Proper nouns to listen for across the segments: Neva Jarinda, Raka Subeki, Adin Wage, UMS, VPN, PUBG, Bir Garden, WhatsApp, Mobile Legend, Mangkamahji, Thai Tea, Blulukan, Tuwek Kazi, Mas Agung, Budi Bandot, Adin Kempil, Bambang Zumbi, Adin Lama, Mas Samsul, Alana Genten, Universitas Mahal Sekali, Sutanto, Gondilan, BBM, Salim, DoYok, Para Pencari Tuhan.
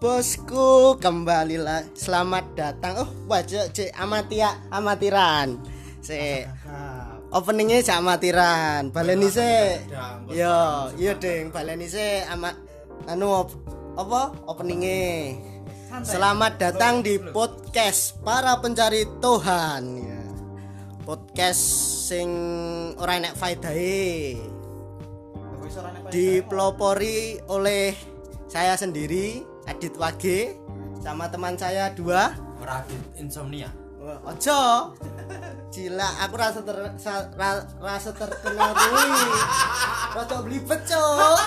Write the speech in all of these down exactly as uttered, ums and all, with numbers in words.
bosku, kembalilah, selamat datang. Oh, wajah cek amatia amatiran. Cek openingnya cek amatiran. Baleni se. Yo, iya ding, baleni se ama anu apa openingnya. Selamat datang di podcast Para Pencari Tuhan. Podcast sing ora enak faedahe. Dipelopori oleh saya sendiri, Adit Wage, sama teman saya dua orang insomnia. Ojo, cila aku rasa ter, ra, rasa terkenal kuwi. Rada blibet, Cuk.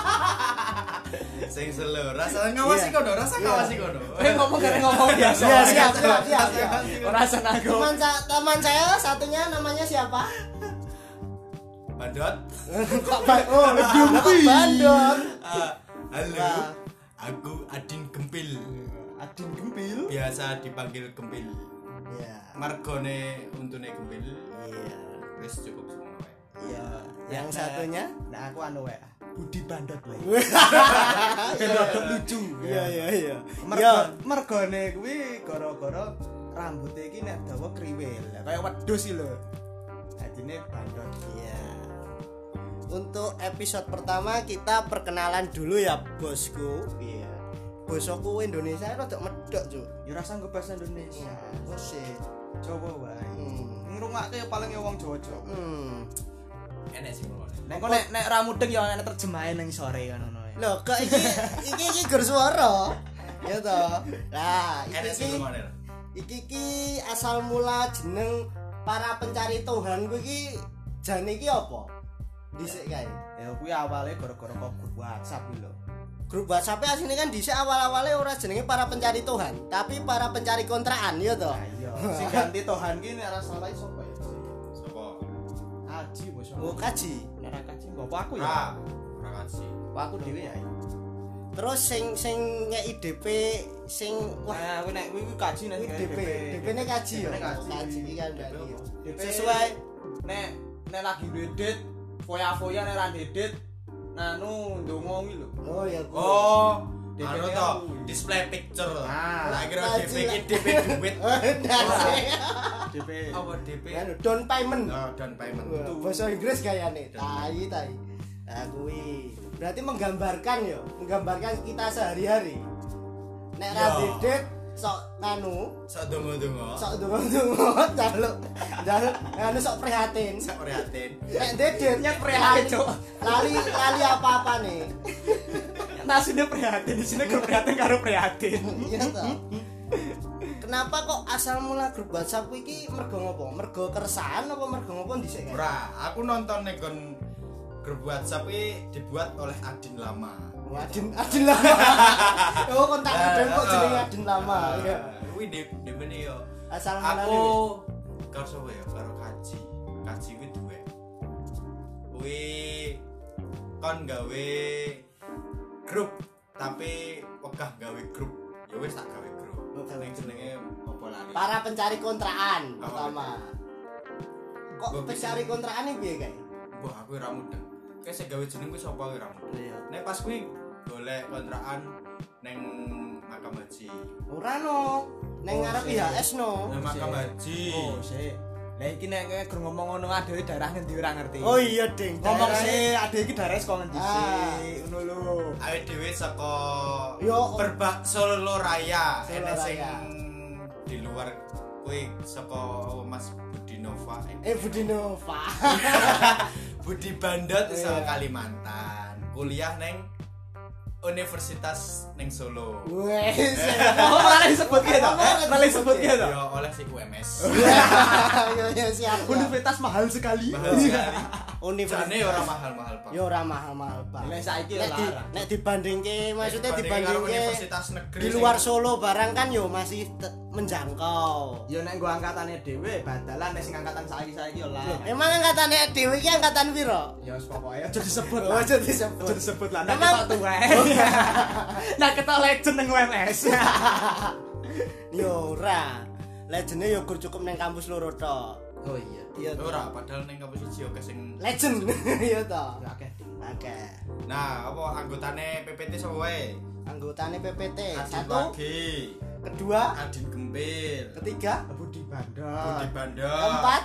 Sing selo, rasane ngawasi kono, rasa ngawasi kono. Eh ngomong kare ngomong biasa. Iya, siap, siap, siap. Ora senangku. Teman saya, teman saya satunya namanya siapa? Bandot. Kok oh, Zumbi. Bandot. Halo. Aku Adin Kempil. Adin Kempil? Biasa dipanggil Kempil. Iya. Margone untune Kempil. Iya. Wis cukup semua. Iya. Yang nah, satunya, nah aku anu wae. Budi Bandot wae. Bandot lucu. Iya iya iya. Margone kuwi gara-gara rambutnya iki nek dawa kriwil. Kayak wedhus iki lho. Adine Bandot. Iya. Untuk episode pertama kita perkenalan dulu ya bosku. Iya. Yeah. Bosku Indonesia rodok medhok, Cuk. Ya ora sanggup bahasa Indonesia. Oh sih. Jawa wae. Ning rungake paling ya wong Jawa-Jawa. Hmm. Enek sing ngono. Nek kok nek nek ra mudeng ya enek terjemahe ning sore kan ngono. Lho, kok iki iki iki gur swara. Ya to. Lah, iki iki iki asal mula jeneng Para Pencari Tuhan ku iki jane iki apa? Dhisik kae. Ya kuwi awale gara-gara kok grup WhatsApp lho. Grup WhatsApp asline kan dhisik awal-awale ora jenenge Para Pencari Tuhan, tapi Para Pencari Kontrakan ya to. Iya. Sing ganti Tuhan ki nek ora salah sapa ya? Sapa? Aji wis. Oh, Kaji. Nek Kaji bapak aku ya. Ah, ora Kaji. Bapak aku dhewe ya. Terus sing sing nyek I D P sing wah kuwi nek kuwi Kaji nek I D P. D P-ne Kaji ya. Kaji iki kan berarti. Sesuai nek nek lagi duit foya-foya nek ra dedit nanu ndongo iki lho. Oh ya. Oh, D P to display picture. Lah kira D P iki D P duit. D P apa D P? Down payment. Oh, down payment. Bahasa Inggris gayane. Tai tai. Nah kuwi berarti menggambarkan ya, menggambarkan kita sehari-hari. Nek ra dedit sok nanu, sok dongo-dongo, sok dongo-dongo, jaluk, jaluk, nanu sok prihatin, sok prihatin. Nek dedetnya prihatin, lali lali apa apa nih? Nasinya prihatin, di sini grup prihatin karo prihatin. Iya toh. Kenapa kok asal mula grup WhatsApp iki mergo ngopo? Mergo keresahan apa mergo ngopo dhisik? Ora, aku nonton nek kon grup WhatsApp iki dibuat oleh Adin Lama. Adin Adin Lama. Oh kontak Adin kok jenenge Adin Lama. Ya. Kuwi demene yo. Asal aku karo ya karo Kaji. Kaji kuwi duwe. Kuwi kon gawe grup tapi wegah gawe grup. Ya wis tak gawe grup. Jenenge opo lali? Para Pencari Kontrakan pertama. Kok pencari kontrakan iki piye kae? Wah, aku ora mudeng. Kayak saya gawe jeneng kuwi sapa ora mudeng. Nek pas kuwi golek kontrakan neng Mangkamahji. Ora no, neng ngarep I H S no. Neng Mangkamahji. Oh, sik. Lah iki nek gur ngomong ngono adewe daerah ngendi ora ngerti. Oh iya, Ding. Ngomong sik adewe iki daerah saka ngendi sik. Ngono lho. Awake dhewe saka Perbak Solo Raya. Ene sing di luar kuwi saka Mas Budi Nova. Eh Budi Nova. Budi Bandot asal Kalimantan. Kuliah neng Universitas neng Solo. Wes. Oh, malah disebut gitu. Malah disebut gitu. Ya oleh si U M S. Ya ya siap. Universitas Mahal Sekali. Universitasnya ya ora mahal-mahal, Pak. Ya ora mahal-mahal, Pak. Nek saiki larang. Nek dibandingke maksudnya dibandingke universitas negeri di luar Solo barang kan yo masih menjangkau. Ya nek nggo angkatane dhewe badalan nek sing angkatan saiki-saiki yo larang. Emang angkatane dhewe iki angkatan piro? Ya wis pokoke aja disebut. Aja disebut. Aja disebut lah nek ketok tuwek. Nah ketok legend nang U M S. Yo ora. Legende yo gur cukup nang kampus loro tok. Oh iya. Iya ora, padahal ning kampus siji akeh sing legend. Iya ta. Akeh. Agak. Nah, apa anggotane P P T sapa wae? Anggotane P P T Adin satu Bagi. Kedua Adin Kempil. Ketiga Budi Bandot. Budi Bandot. Keempat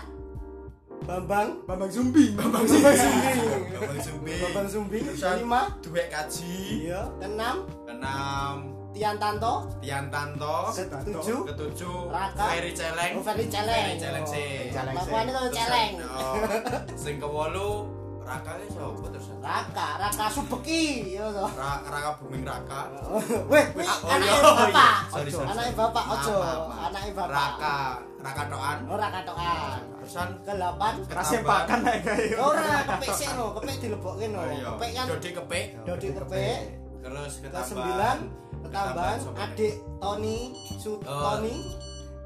Bambang Bambang Zumbi. Bambang Zumbi. Bambang Zumbi. Bambang Zumbi. Kelima Tuwek Kazi. Iya. Keenam. Keenam Tiantanto, Tiantanto, ketujuh, ketujuh, Raka, Ferry Celeng, oh, Ferry Celeng, Celeng sih, Bapuan itu Celeng, sing kewolu, Raka ini siapa terus? Raka, Raka Subeki, yo so, Raka Buming Raka, weh, anak ibu bapak, anak ibu bapak, ojo, anak ibu bapak, Raka, Raka Toan, oh Raka Toan, terusan kelapan, rasepakan aja, orang kepek sih no, kepek dilebokin no, kepek kan, Dodi kepek, Dodi kepek, terus ketambahan. Ketambahan adik Tony Su Tony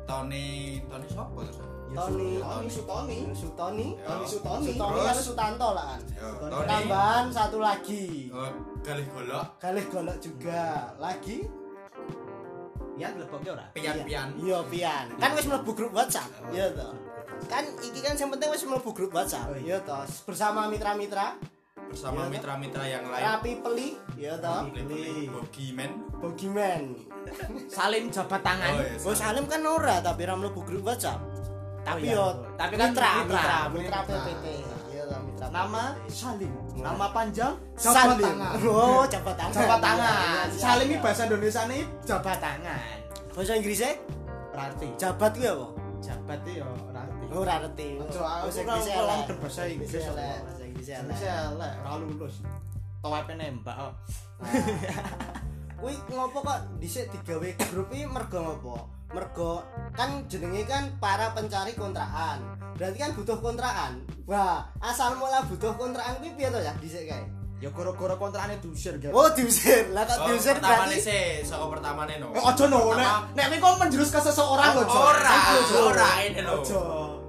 Tony Tony siapa terus? Tony Tony Su Tony Su Tony Tony Su Tony Tony Sutanto lah kan. Ketambahan satu lagi. Galih golok. Galih golok juga lagi. Pian leboknya ora? Pian pian. Iya pian. Kan wis mlebu grup WhatsApp. Iya toh. Kan iki kan sing penting wis mlebu grup WhatsApp. Iya toh. Bersama mitra-mitra. Bersama mitra-mitra yang lain. Rapi peli, ya toh. Bogiman, Bogiman. Salim jabat tangan. Oh, Salim kan ora tapi ra mlebu grup WhatsApp. Tapi yo, tapi kan mitra, mitra P P T. Iya toh, mitra. Nama Salim. Nama panjang jabat tangan. Oh, jabat tangan. Jabat tangan. Salim iki bahasa Indonesiane jabat tangan. Bahasa Inggrise rati. Jabat kuwi apa? Jabat yo rati. Oh, rati. Bahasa Inggris lan bahasa Inggris lan. Misalnya, kalau lulus, tawape nembak. Wih, ngopo kok dhisik digawe grup iki mergo ngopo? Mergo kan jenenge kan para pencari kontrakan. Berarti kan butuh kontrakan. Wah, asal mula butuh kontrakan kuwi piye to ya dhisik kae? Ya gara-gara kontrakane diusir, guys. Oh, diusir. Lah kok diusir berarti? Pertamane sik, saka pertamane no. Aja no nek nek kok menjurus ke seseorang lho. Ora, ora ini lho.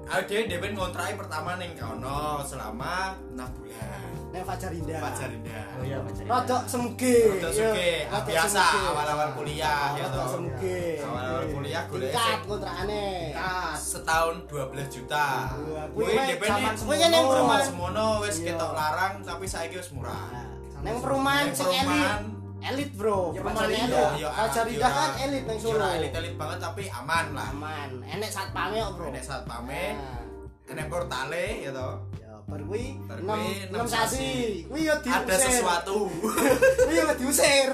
Ade dhewe ngontrak pertama ning kono selama enam bulan. Neva Jarinda. Neva Jarinda. Oh iya, Neva Jarinda. Rodok semuge. Rodok semuge. Biasa awal-awal kuliah ya to. Semuge. Awal-awal kuliah golek kontrakane. Nah, setahun dua belas juta. Kuwi dhewe ning perumahan semono wis ketok larang tapi saiki wis murah. Ning perumahan sing elit. Elit bro, perumahan elit. Jarinda kan elit nang Solo. Elit-elit banget tapi aman lah. Aman. Enek satpame kok, bro. Enek satpame. Enek portale ya to. Ya, bar kuwi enam sasi. Kuwi yo diusir. Ada sesuatu. Kuwi yo diusir.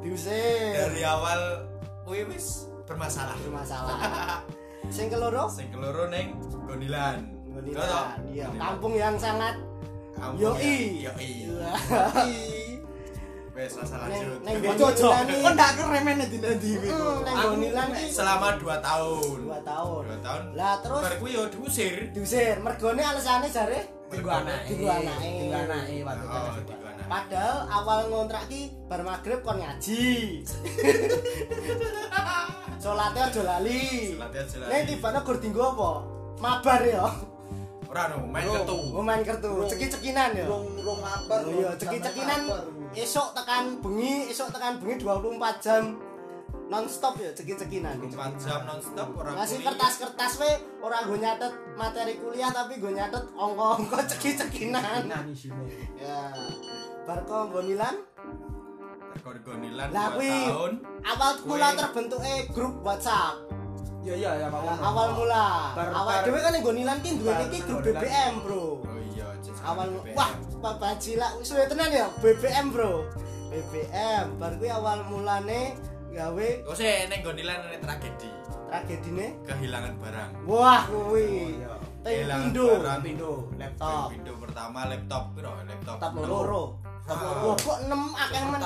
Diusir. Dari awal kuwi wis bermasalah. Bermasalah. Sing keloro? Sing keloro ning Gondilan. Gondilan. Iya, kampung yang sangat yoi. Yoi. Wes masalah lanjut. Cocok. Kok ndak keremene dindi iki. Gondilan iki selama dua tahun. dua tahun. dua tahun. Lah terus bar kuwi yo diusir. Diusir. Mergone alasane jare dienggo anake. Dienggo anake. Dienggo anake waktu itu. Padahal awal ngontrak ki bar magrib kon ngaji. Salate aja lali. Salate aja lali. Nek tibane gur dienggo apa? Mabar yo. Ora no, main kertu. Oh, main kertu. Ceki-cekinan yo. Rong mabar. Yo, ceki-cekinan. Esok tekan bengi, esok tekan bengi dua puluh empat jam non-stop ya, cekin-cekinan dua puluh empat jam non-stop, orang kuliah ngasih kertas-kertas we, orang gue nyatet materi kuliah tapi gue nyatet ongko-ongko cekin-cekinan ya, barko Gondilan barko Gondilan dua tahun awal mula terbentuknya grup WhatsApp. Ya ya ya awal mula awal dhewe kan nggo nilan ki duwe iki grup B B M bro. Oh iya awal wah babajilak suwe tenan ya B B M bro. B B M bar kuwi awal mulane gawe wis nek nggo nilan nek tragedi. Tragedine kehilangan barang. Wah kuwi. Kehilangan barang pindo, laptop. Pindo pertama laptop piro? Laptop loro. Loro kok enam akeh men.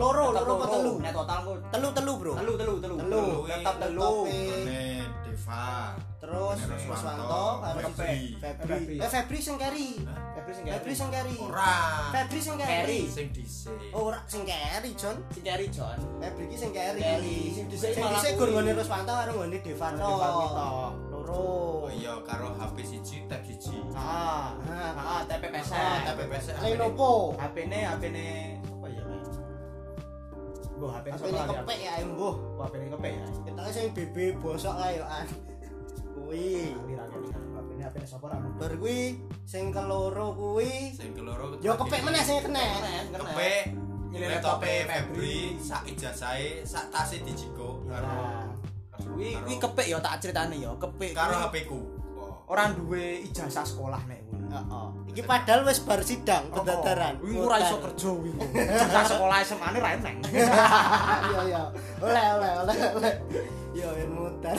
Loro loro apa telu? Nek total ku telu telu, bro. Telu telu telu. Telu, tetap telu. Nek Deva. Terus Susanto, Febri. Febri. Eh Febri sing keri. Febri sing keri. Febri sing keri. Ora. Febri sing keri. Sing dhisik. Ora sing keri, Jon. Sing keri, Jon. Febri ki sing keri. Sing dhisik malah. Sing dhisik gur ngene Susanto karo ngene Deva tok. Loro. Oh iya karo H P siji, tab siji. Ah, heeh, tab P C, tab P C. Lenovo. H P-ne, H P-ne apa ya? Mbuh H P kepek ya, mbuh. H P-ne kepek ya. Ketake sing B B bosok kae yo an. Kuwi, H P-ne H P ya sapa ra bubar kuwi sing keloro kuwi sing keloro yo kepek meneh sing kena kepek nyelere tope Febri sak ijazahe sak tase dijiko karo kuwi kuwi kepek yo tak critane yo kepek karo H P-ku ora duwe ijazah sekolah nek kuwi heeh iki padahal wis bar sidang pendadaran kuwi ora iso kerja kuwi ijazah sekolah S M A-ne ra eneng yo yo oleh oleh oleh yo muter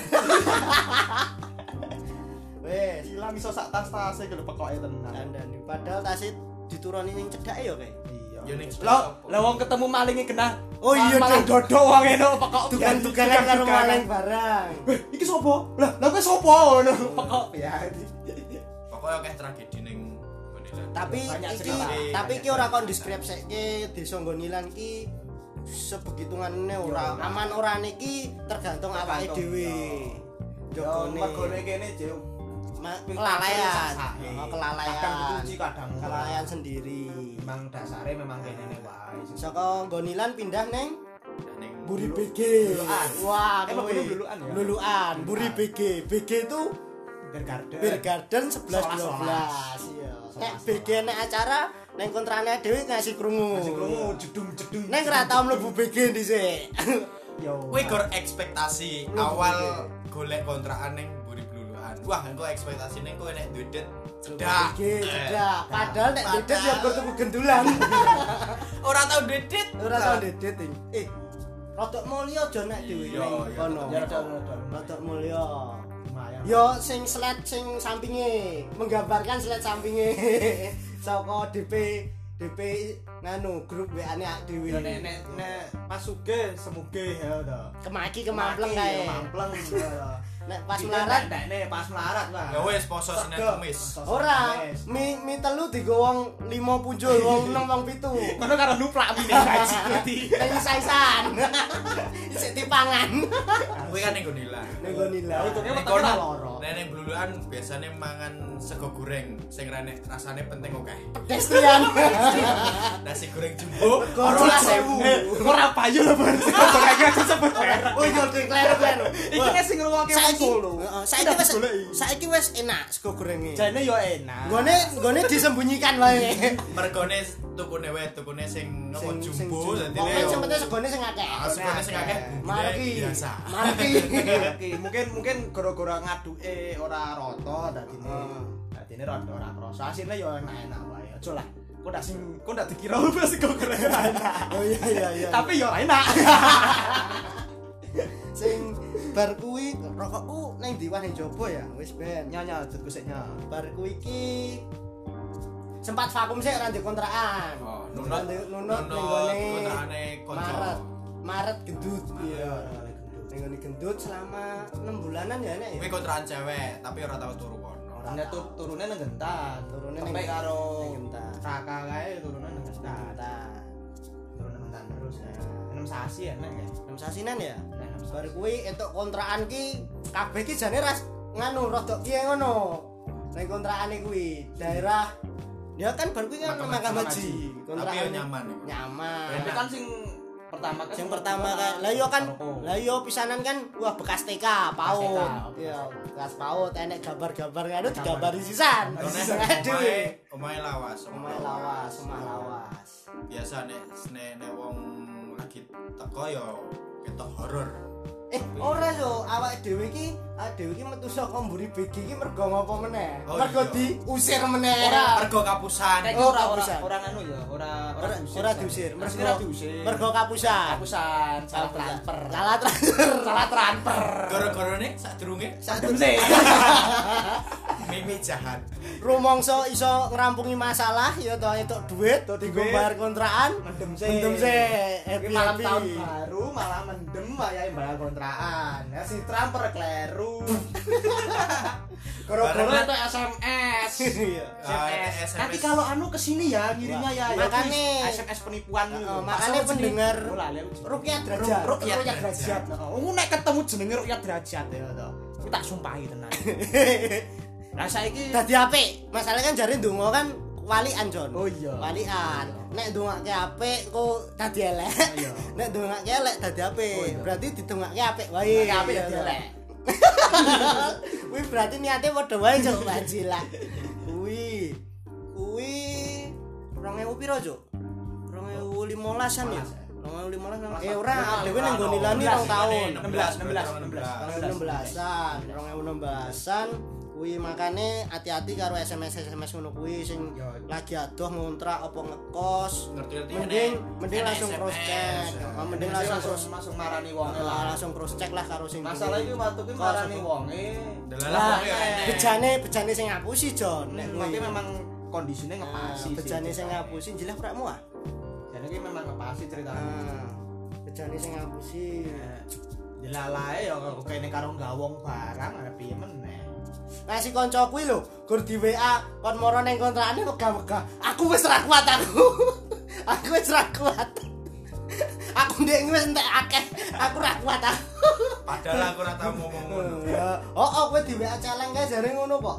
wes ilang iso sak tas-tase kuwi pekoke tenan padahal tase dituruni ning cedhake yo kae lah wong ketemu malinge genah. Oh iya dodo wong ngono pekok tugan-tuganan karo maling barang. Weh, iki sapa? Lah, lha kowe sapa ngono? Pekok ya. Pokoke akeh tragedi ning Gondilan. Tapi iki tapi iki ora kon deskripsike desa Gondilan iki sebegitungane ora aman ora niki tergantung awake dhewe. Jogone. Mergone kene dhewe kelalaian. Kelalaian. Kadang kelalaian sendiri. Memang dasare memang kene wae. Saka Gondilan pindah neng Buri B G. Wah, emang Blulukan ya. Blulukan, Buri B G. B G itu Bir Garden. Bir Garden sebelas dua belas. Iya. Nek B G nek acara neng kontrane dhewe ngasih krungu. Ngasih krungu jedung-jedung. Neng ra tau mlebu B G dhisik. Yo. Kuwi gor ekspektasi awal golek kontrakan neng Buri Blulukan. Wah, engko ekspektasine engko nek duwe det cedak, cedak. Padahal nek dedet yo kok tuku gendulan. Ora tau dedet, ora tau dedet. Eh, rodok mulya aja nek dhewe ning kono. Rodok mulya. Yo sing slide sing sampinge, menggambarkan slide sampinge. Saka D P D P nganu grup W A-ne dhewe. Yo nek nek pas sugih semuge ya to. Kemaki kemampleng kae. Kemampleng. Nek pas melarat ndekne pas melarat lah. Ya wis poso Senin Kamis. Ora, mi mi telu digo wong lima punjul, wong enam wong pitu. Kono karo nuplak mine gaji kuwi. Ning isa-isan. Isih dipangan. Kuwi kan ning Gondilan. Ning Gondilan. Untune wetenge loro. Nek ning Blulukan biasane mangan sego goreng sing rene rasane penting akeh. Pedestrian. Nasi goreng jumbo dua puluh ribu. Ora payu lho, Bang. Kayaknya aku sebut. Oh, yo declare kan. Iki sing ngruwake Solo. Heeh, saiki wis saiki wis enak sego gorenge. Jane yo enak. Nggone nggone disembunyikan wae. Mergone tukune wae tukune sing ngepot jumbo dadi. Wong sing penting segone sing akeh. Segone sing akeh. Marki. Marki. Mungkin mungkin gara-gara ngaduke ora rata dadine. Dadine rada ora kroso. Asline yo enak-enak wae. Aja lah. Kok ndak sing kok ndak dikira sego goreng enak. Oh iya iya iya. Tapi yo enak. Sing bar kuwi rokokku ning diwah ning jaba ya wis ben nyanya jatku seknya bar kuwi iki sempat vakum sik ora ndek kontrakan oh nunut nunut ning kontraane konco Maret gendut iya ning ngene gendut selama enam bulanan ya nek kuwi kontrakan cewek tapi ora tau turu kono ora tau turune nang Gentan turune ning karo Raka kae turune nang Gentan turune nang Gentan terus enam sasi ya nek enam sasinan ya. Bar kuwi entuk kontrakan ki kabeh ki jane ras nganu rodok piye ngono. Ning kontrakane kuwi daerah ya kan bar kuwi kan Mangkamahji. Tapi yo nyaman. Nyaman. Berarti kan sing pertama kan sing pertama kan. Lah yo kan lah yo pisanan kan wah bekas T K PAUD. Iya, bekas PAUD enek gambar-gambar ngono digambari sisan. Aduh. Omahe lawas, omahe lawas, omah lawas. Biasa nek nek wong lagi teko yo ketok horor. Eh, ora lho, awake dhewe iki, awake dhewe iki metu saka Mburi B G iki mergo ngopo meneh? Mergo diusir meneh. Ora mergo kapusan. Ora kapusan. Ora anu ya, ora ora ora diusir. Mergo diusir. Mergo kapusan. Kapusan, salah transfer. Salah transfer. Salah transfer. Gara-garane sadurunge sadurunge. Mimi jahat. Rumangsa iso ngrampungi masalah ya to entuk dhuwit to dienggo bayar kontrakan. Mendem sih. Mendem sih. Malam tahun baru malah mendem wayahe bayar kontrakan. Ya si transfer kleru. Gara-gara entuk S M S. S M S. Nanti kalau anu kesini ya ngirimnya ya. Makane S M S penipuan. Makane pendengar Rukyat Derajat. Rukyat Derajat. Oh nek ketemu jenenge Rukyat Derajat ya to. Tak sumpahi tenan. Lah saiki dadi apik. Masalahnya kan jare ndonga kan walian Jon. Oh iya. Walian. Nek ndongake apik kok dadi elek. Nek ndongake elek dadi apik. Berarti didongake apik wae. Apik dadi elek. Wih berarti niatnya padha wae Cuk, Manjila. Kuwi kuwi dua ribu piro Cuk? dua ribu lima belasan ya. dua ribu lima belas nang eh ora dhewe nang Gondilan iki rong taun. enam belas enam belas enam belasan. dua ribu enam belasan kuwi makane hati-hati karo S M S S M S ngono kuwi sing lagi adoh ngontrak apa ngekos. Mending mending langsung cross check. Mending langsung terus masuk marani wonge lah, langsung cross check lah karo sing. Masalah iki watu ki marani wonge. Delalah bejane bejane sing ngapusi Jon. Nek kuwi memang kondisine ngepasi. Bejane sing ngapusi jelas prakmu ah. Jane iki memang ngepasi ceritane. Bejane sing ngapusi. Delalae ya kene karo gawong barang arep piye meneh. Nasi konco kuwi lho, gur di W A kon moro nang kontrakane megah-megah. Aku wis ra kuat aku. Aku wis ra kuat. Aku ndek wis entek akeh. Aku ra kuat aku. Padahal aku ora tau ngomong ngono. Heeh, kowe di W A celeng kae jare ngono kok.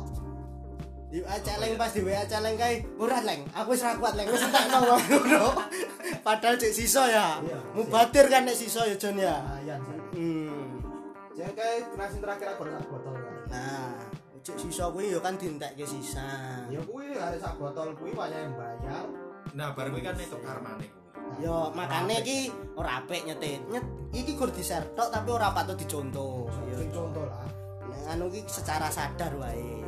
Di W A celeng pas di W A celeng kae ora leng. Aku wis ra kuat leng, wis entek nang ngono. Padahal cek sisa ya. Mubatir kan nek sisa ya Jon ya. Iya. Hmm. Jek kae kenasin terakhir aku sak botol. Nah. Cek sisa kuwi ya kan dientekke sisa. Ya kuwi arek sak botol kuwi wayahe mbayar. Nah, bar kuwi kan entuk karmane kuwi. Ya, makane iki ora apik nyetit. Iki gur disertok tapi ora patut dicontoh. Ya contoh lah. Nek anu iki secara sadar wae.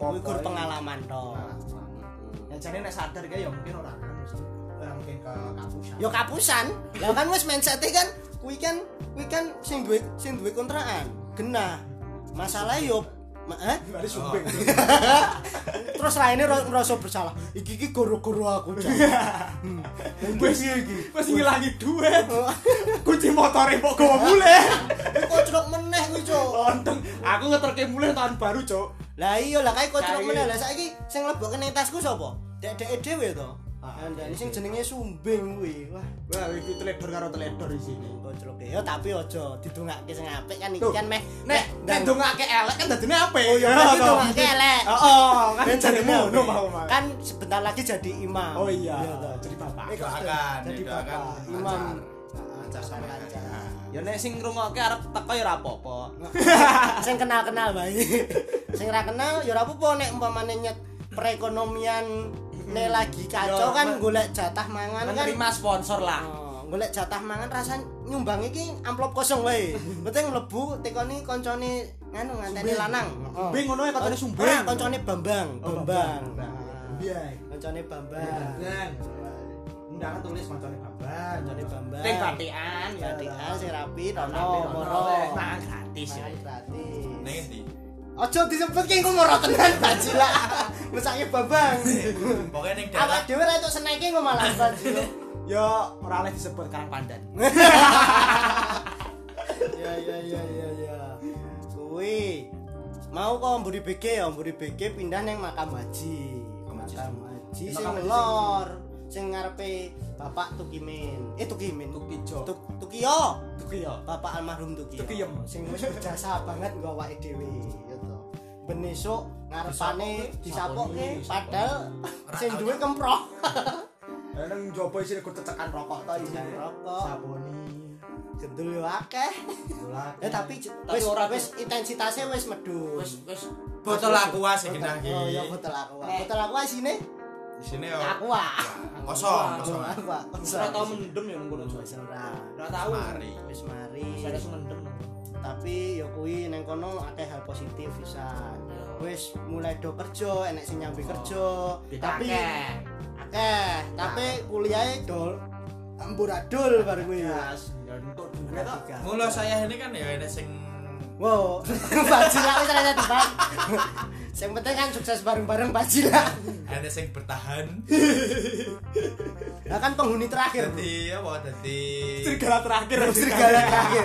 Kuwi gur pengalaman tok. Ya jane nek sadar kae ya mungkin ora kan mesti. Ora mungkin ke kapusan. Ya kapusan. Lah kan wis mindset kan kuwi kan kuwi kan sing duwe sing duwe kontrakan. Genah. Masalah yo eh mari supeng. Terus raine ngerasa bersalah. Iki iki goro-goro aku. Wis iki, wis ngilangi duit. Kunci motore mbok gowo muleh. Kocrok meneh kuwi, Cuk. Onteng. Aku ngeterke muleh tahun baru, Cuk. Lah iya lah kae kocrok meneh. Lah saiki sing lebokke ning tasku sapa? Dek-deke dhewe to. Andane sing jenenge Sumbing kuwi. Wah, wah iki teledor karo teledor di sini. Kocroke. Ya tapi aja didongake sing apik kan iki kan meh. Nek nek dongake elek kan dadine apik. Oh ya dongake elek. Heeh, kan jadi ngono mau. Kan sebentar lagi jadi imam. Oh iya. Jadi bapak. Doakan, jadi bapak imam. Acara acara. Ya nek sing ngrungokke arep teko ya ora apa-apa. Sing kenal-kenal bae. Sing ora kenal ya ora apa-apa nek umpamane nyet perekonomian nek lagi kacau kan golek jatah mangan kan menerima sponsor lah. Golek jatah mangan rasan nyumbang iki amplop kosong wae. Penting mlebu tekoni koncone nganu nganteni lanang. Bing ngono ya katane Sumbang, koncone Bambang, Bambang. Iya, koncone Bambang. Ndak tulis koncone Bambang, koncone Bambang. Ting katian, katian sing rapi, ono moro. Nah, gratis ya. Gratis. Ning ndi? Aja disebut ki engko moro tenan bajilak. Mesake Bambang. Pokoke ning dhewe. Awak dhewe ra entuk seneke engko malah bajilak. Ya ora oleh disebut Karang Pandan. Ya ya ya ya ya. Kuwi mau kok mburi B G ya, mburi B G pindah ning Mangkamahji. Mangkamahji sing lor, sing ngarepe Bapak Tukimin. Eh Tukimin, Tukijo. Tukiyo, Tukiyo. Bapak almarhum Tukiyo. Tukiyo sing wis berjasa banget nggo awake dhewe. Ben esuk ngarepane disapokke padahal sing duwe kemproh. Lah nang njaba isine gur cecekan rokok to isine rokok. Saboni gendul yo akeh. Ya tapi wis ora wis intensitasnya wis medhun. Wis wis botol aqua sing gendang iki. Oh ya botol aqua. Botol aqua isine isine yo aqua. Kosong, kosong. Ora tau mendem yo ngono wis ora. Ora tau. Wis mari. Wis wis mendem. Tapi ya kuwi nang kono akeh hal positif pisan. Wis mulai do kerja, enek sing nyambi kerja. Tapi akeh, tapi kuliahe dol amburadul bar kuwi. Mula saya ini kan ya enek sing wow, bajilak wis ana tiba. Sing penting kan sukses bareng-bareng bajilak. Enek sing bertahan. Lah kan penghuni terakhir. Dadi apa dadi? Serigala terakhir, serigala terakhir.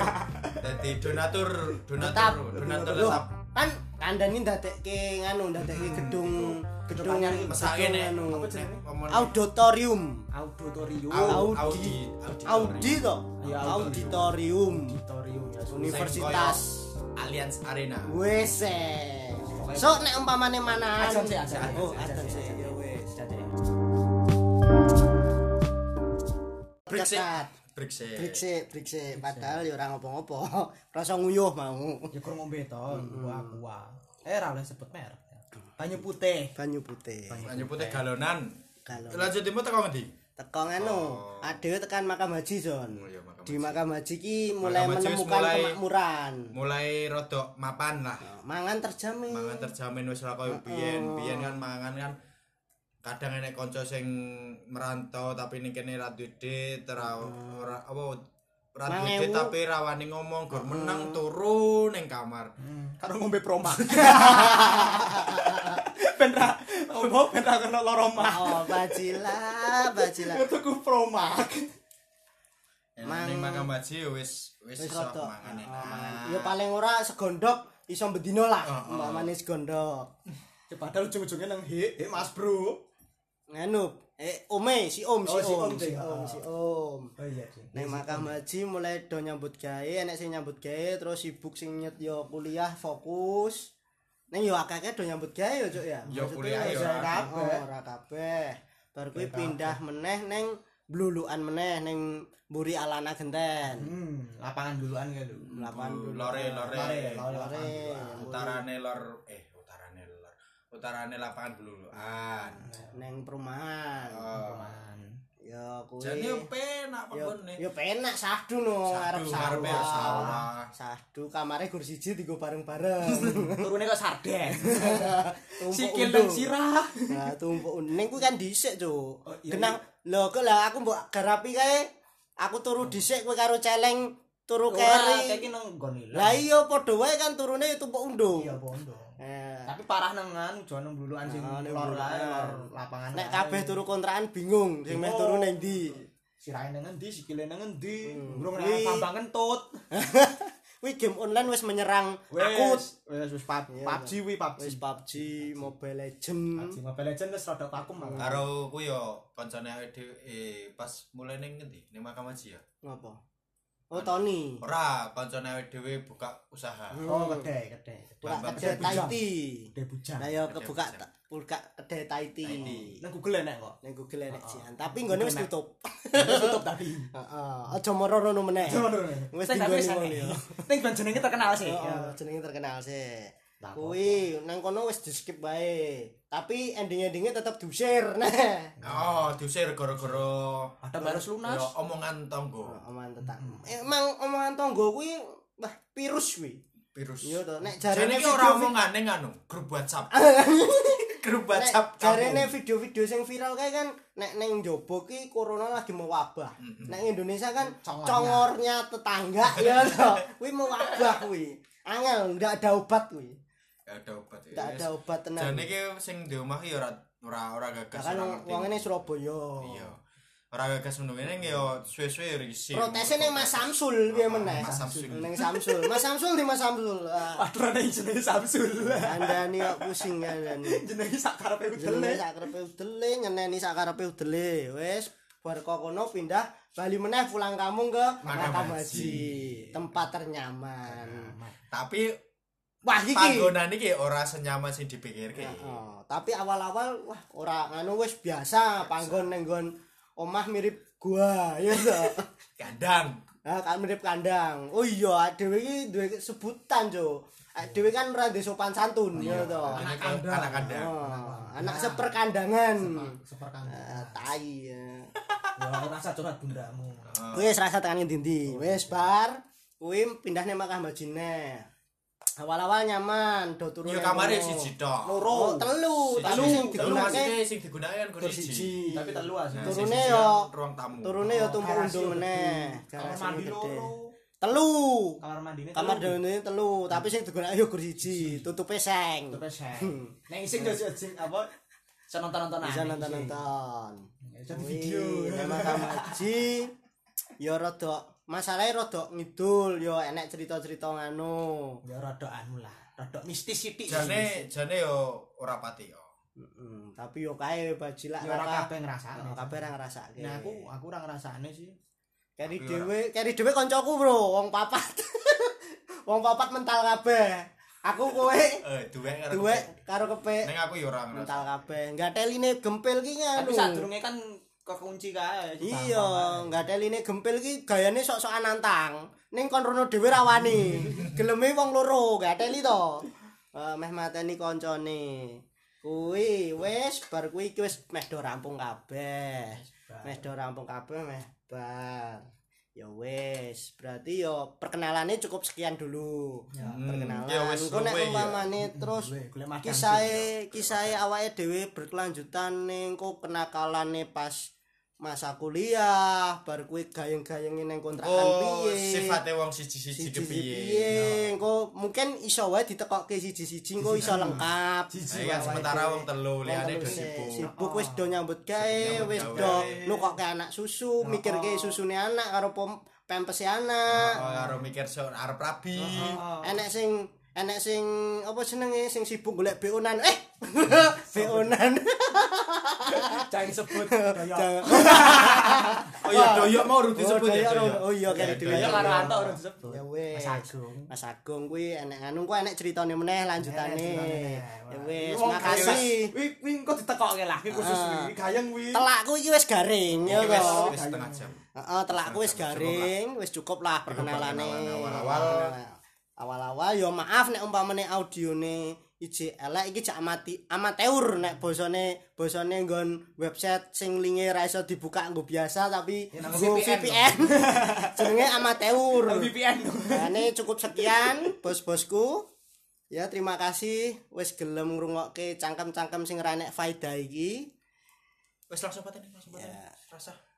Dadi donatur, donatur, donatur tetap. Kan kandhane ndadekke nganu, ndadekke gedung, gedung yang mesake nganu. Apa jenenge? Auditorium. Auditorium. Audi. Audi to? Ya auditorium. Auditorium ya Universitas Allianz Arena. Wes. Sok nek umpamane manaan. Ajan sik, ajan. Oh, ajan sik. Ya wes. Break. Brikse. Brikse, brikse. Padahal ya ora ngopo-ngopo. Rasa nguyuh mau. Ya kur ngombe to, gua-gua. Eh ora oleh sebut merek. Banyu putih. Banyu putih. Banyu putih galonan. Galonan. Lanjut demo teko ngendi? Teko nganu. Adewe tekan Mangkamahji, Jon. Oh, iya, di Mangkamahji ki mulai menemukan kemakmuran. Mulai rodok mapan lah. Mangan terjamin. Mangan terjamin wis ra koyo biyen. Biyen kan mangan kan kadang enek kanca sing merantau tapi ning kene ra duwe dhuwit ora ora apa ra duwe dhuwit tapi rawani ngomong gur meneng turu ning kamar karo ngombe proma ben ra ombo ben ra kena lara omah oh bajila bajila tuku proma ning Mangkamahji wis wis iso mangan ya paling ora segondok iso bedino lah umpamane segondok padahal ujung-ujungnya nang he he mas bro nganu eh ome si om si om si om si om oh iya nek Mangkamahji mulai do nyambut gawe enek sing nyambut gawe terus sibuk sing nyet yo kuliah fokus ning yo akeh-akeh do nyambut gawe yo cuk ya yo kuliah yo ora kabeh bar kuwi pindah meneh ning Blulukan meneh ning Mburi Alana Genten lapangan Blulukan kae lho lapangan lore lore lore utarane lor eh utarane lapangan Blulukan neng perumahan perumahan ya kuwi jane penak pengene ya penak sahdu no arep sawah sahdu kamare gur siji dienggo bareng-bareng turune kok sarden sikil nang sirah nah tumpuk ning kuwi kan dhisik cuk genang lho kok lah aku mbok garapi kae aku turu dhisik kowe karo celeng turu keri iki nang Gondilan lah iya padha wae kan turune tumpuk undung iya pondok eh tapi parah nengan jono Blulukan sing lor lapangan nek kabeh turu kontrakan bingung sing meh turu ning ndi sirahe nang endi sikile nang endi burung nek tambah ngentut kuwi game online wis menyerang aku wis wis P U B G kuwi P U B G P U B G Mobile Legend P U B G Mobile Legend wis rada vakum karo kuwi yo koncone awake dhewe pas mulai ning endi ning Mangkamahji ya ngopo oh Tony ora kancane awake dhewe buka usaha oh kedai kedai kedai Thai Tea kedai bujang lah ya kebuka buka kedai Thai Tea nang Google enak kok nang Google enak jian tapi nggone wis tutup tutup tapi heeh aja moro rono meneh wis digono ning jenenge terkenal sih jenenge terkenal sih kuwi nang kono wis di skip wae tapi ending-endingnya tetap diusir nah oh diusir gara-gara ada balas lunas ya omongan tonggo omongan tetangga emang omongan tonggo kuwi wah virus kuwi virus yo to nek jarene ora omongane nganu grup WhatsApp grup WhatsApp jarene video-video sing viral kae kan nek ning njaba ki corona lagi mewabah nek Indonesia kan congornya tetangga ya to kuwi mewabah kuwi angel ndak ada obat kuwi gak ada obat ya. Gak ada obat tenan. Jane iki sing di omah ya ora ora ora gagas. Kan wong ngene Surabaya. Iya. Ora gagas menunggu ning ya suwe-suwe risi. Protese ning Mas Samsul piye meneh? Mas Samsul ning Samsul. Mas Samsul di Mas Samsul. Patrone jenenge Samsul. Andani kok pusing andani. Jenenge sak karepe udele. Sak karepe udele nyeneni sak karepe udele. Wis bar kono pindah Bali meneh pulang kampung ke Mangkamahji. Tempat ternyaman. Tapi wah iki panggonan iki ora senyaman sing dipikirke. Heeh. Tapi awal-awal wah ora ngono wis biasa panggon ning nggon omah mirip gua ya to. Kandang. Nah, kan mirip kandang. Oh iya, dhewe iki duwe sebutan, Cuk. Dhewe kan ora ndek sopan santun ya to. Anak kandang. Anak seperkandangan. Seperkandangan. Tai ya. Ya rasa curhat bundamu. Wis rasa tekan ndi-ndi. Wis bar kuwi pindahne Mangkamahji neh. Awal-awal nyaman do turu yo kamare siji tok loro telu telu digunakake sing digunakake kan siji tapi telu asli turune yo ruang tamu turune yo tumpuk undung meneh kamar mandi loro telu kamar mandine kamar dene telu tapi sing digunakake yo gur siji tutupe seng tutupe seng nek ising yo sing apa iso nonton-nontonan iso nonton-nonton iso video nang Mangkamahji yo rada masalahe rodok ngidul yo enek cerita-cerita ngono ya rodok anu lah rodok mistis sithik jane jane yo ora pati yo heeh tapi yo kae bajilak ora kabeh ngrasakne kabeh ora ngrasakne nah aku aku ora ngrasakne sih keri dhewe keri dhewe kancaku bro wong papat wong papat mental kabeh aku kowe duwek karo duwek karo kepek ning aku yo ora ngrasakne mental kabeh enggak teline gempil ki ngono tapi sadurunge kan kekunci kae. Iya, ngadheline Gempil ki gayane sok-sokan nantang. Ning kon rono dhewe rawani. Geleme wong loro, ngadheli to. Uh, meh mateni koncone. Kuwi wis bar kuwi iki wis meh do rampung kabeh. Meh do rampung kabeh meh bar. Ya wes, berarti yo perkenalannya cukup sekian dulu. Ya, hmm, perkenalan. Ya wes, kau nek umpamane terus kisahe kisahe awake dhewe berkelanjutan ning kok kenakalane pas masa kuliah, bar kuwi gayeng-gayenge ning kontrakan piye. Oh, sifate wong siji-siji piye. Engko mungkin iso wae ditekokke siji-siji engko iso lengkap. Ya sementara wong telu liyane do sibuk. Sibuk wis do nyambut gawe, wis do nukokke anak susu, mikirke susune anak karo pampese anak. Karo mikir arep rabi. Enek sing enek sing apa jenenge sing sibuk golek B O-nan. Eh, B O-nan. Jangan sebut DoYok. Oh iya, DoYok mau urut disebut ya. Oh iya, kene DoYok karo Anto urut disebut. Ya wis. Mas Agung. Mas Agung kuwi enek anu kuwi enek critane meneh lanjutane. Ya wis, makasih. Kuwi kuwi engko ditekokke lah khusus kuwi gayeng kuwi. Telakku iki wis garing ya to. Wis setengah jam. Heeh, telakku wis garing, wis cukup lah perkenalane. Awal-awal ya maaf nek umpamane audione I J elek iki cak mati amateur nek bosone bosone nggon website sing linke ra iso dibuka nggo biasa tapi nggo V P N jenenge amateur V P N. Ane cukup sekian bos-bosku. Ya terima kasih wis gelem ngrungokke cangkem-cangkem sing ra nek faedah iki. Wis langsung pateni langsung pateni. Rasah.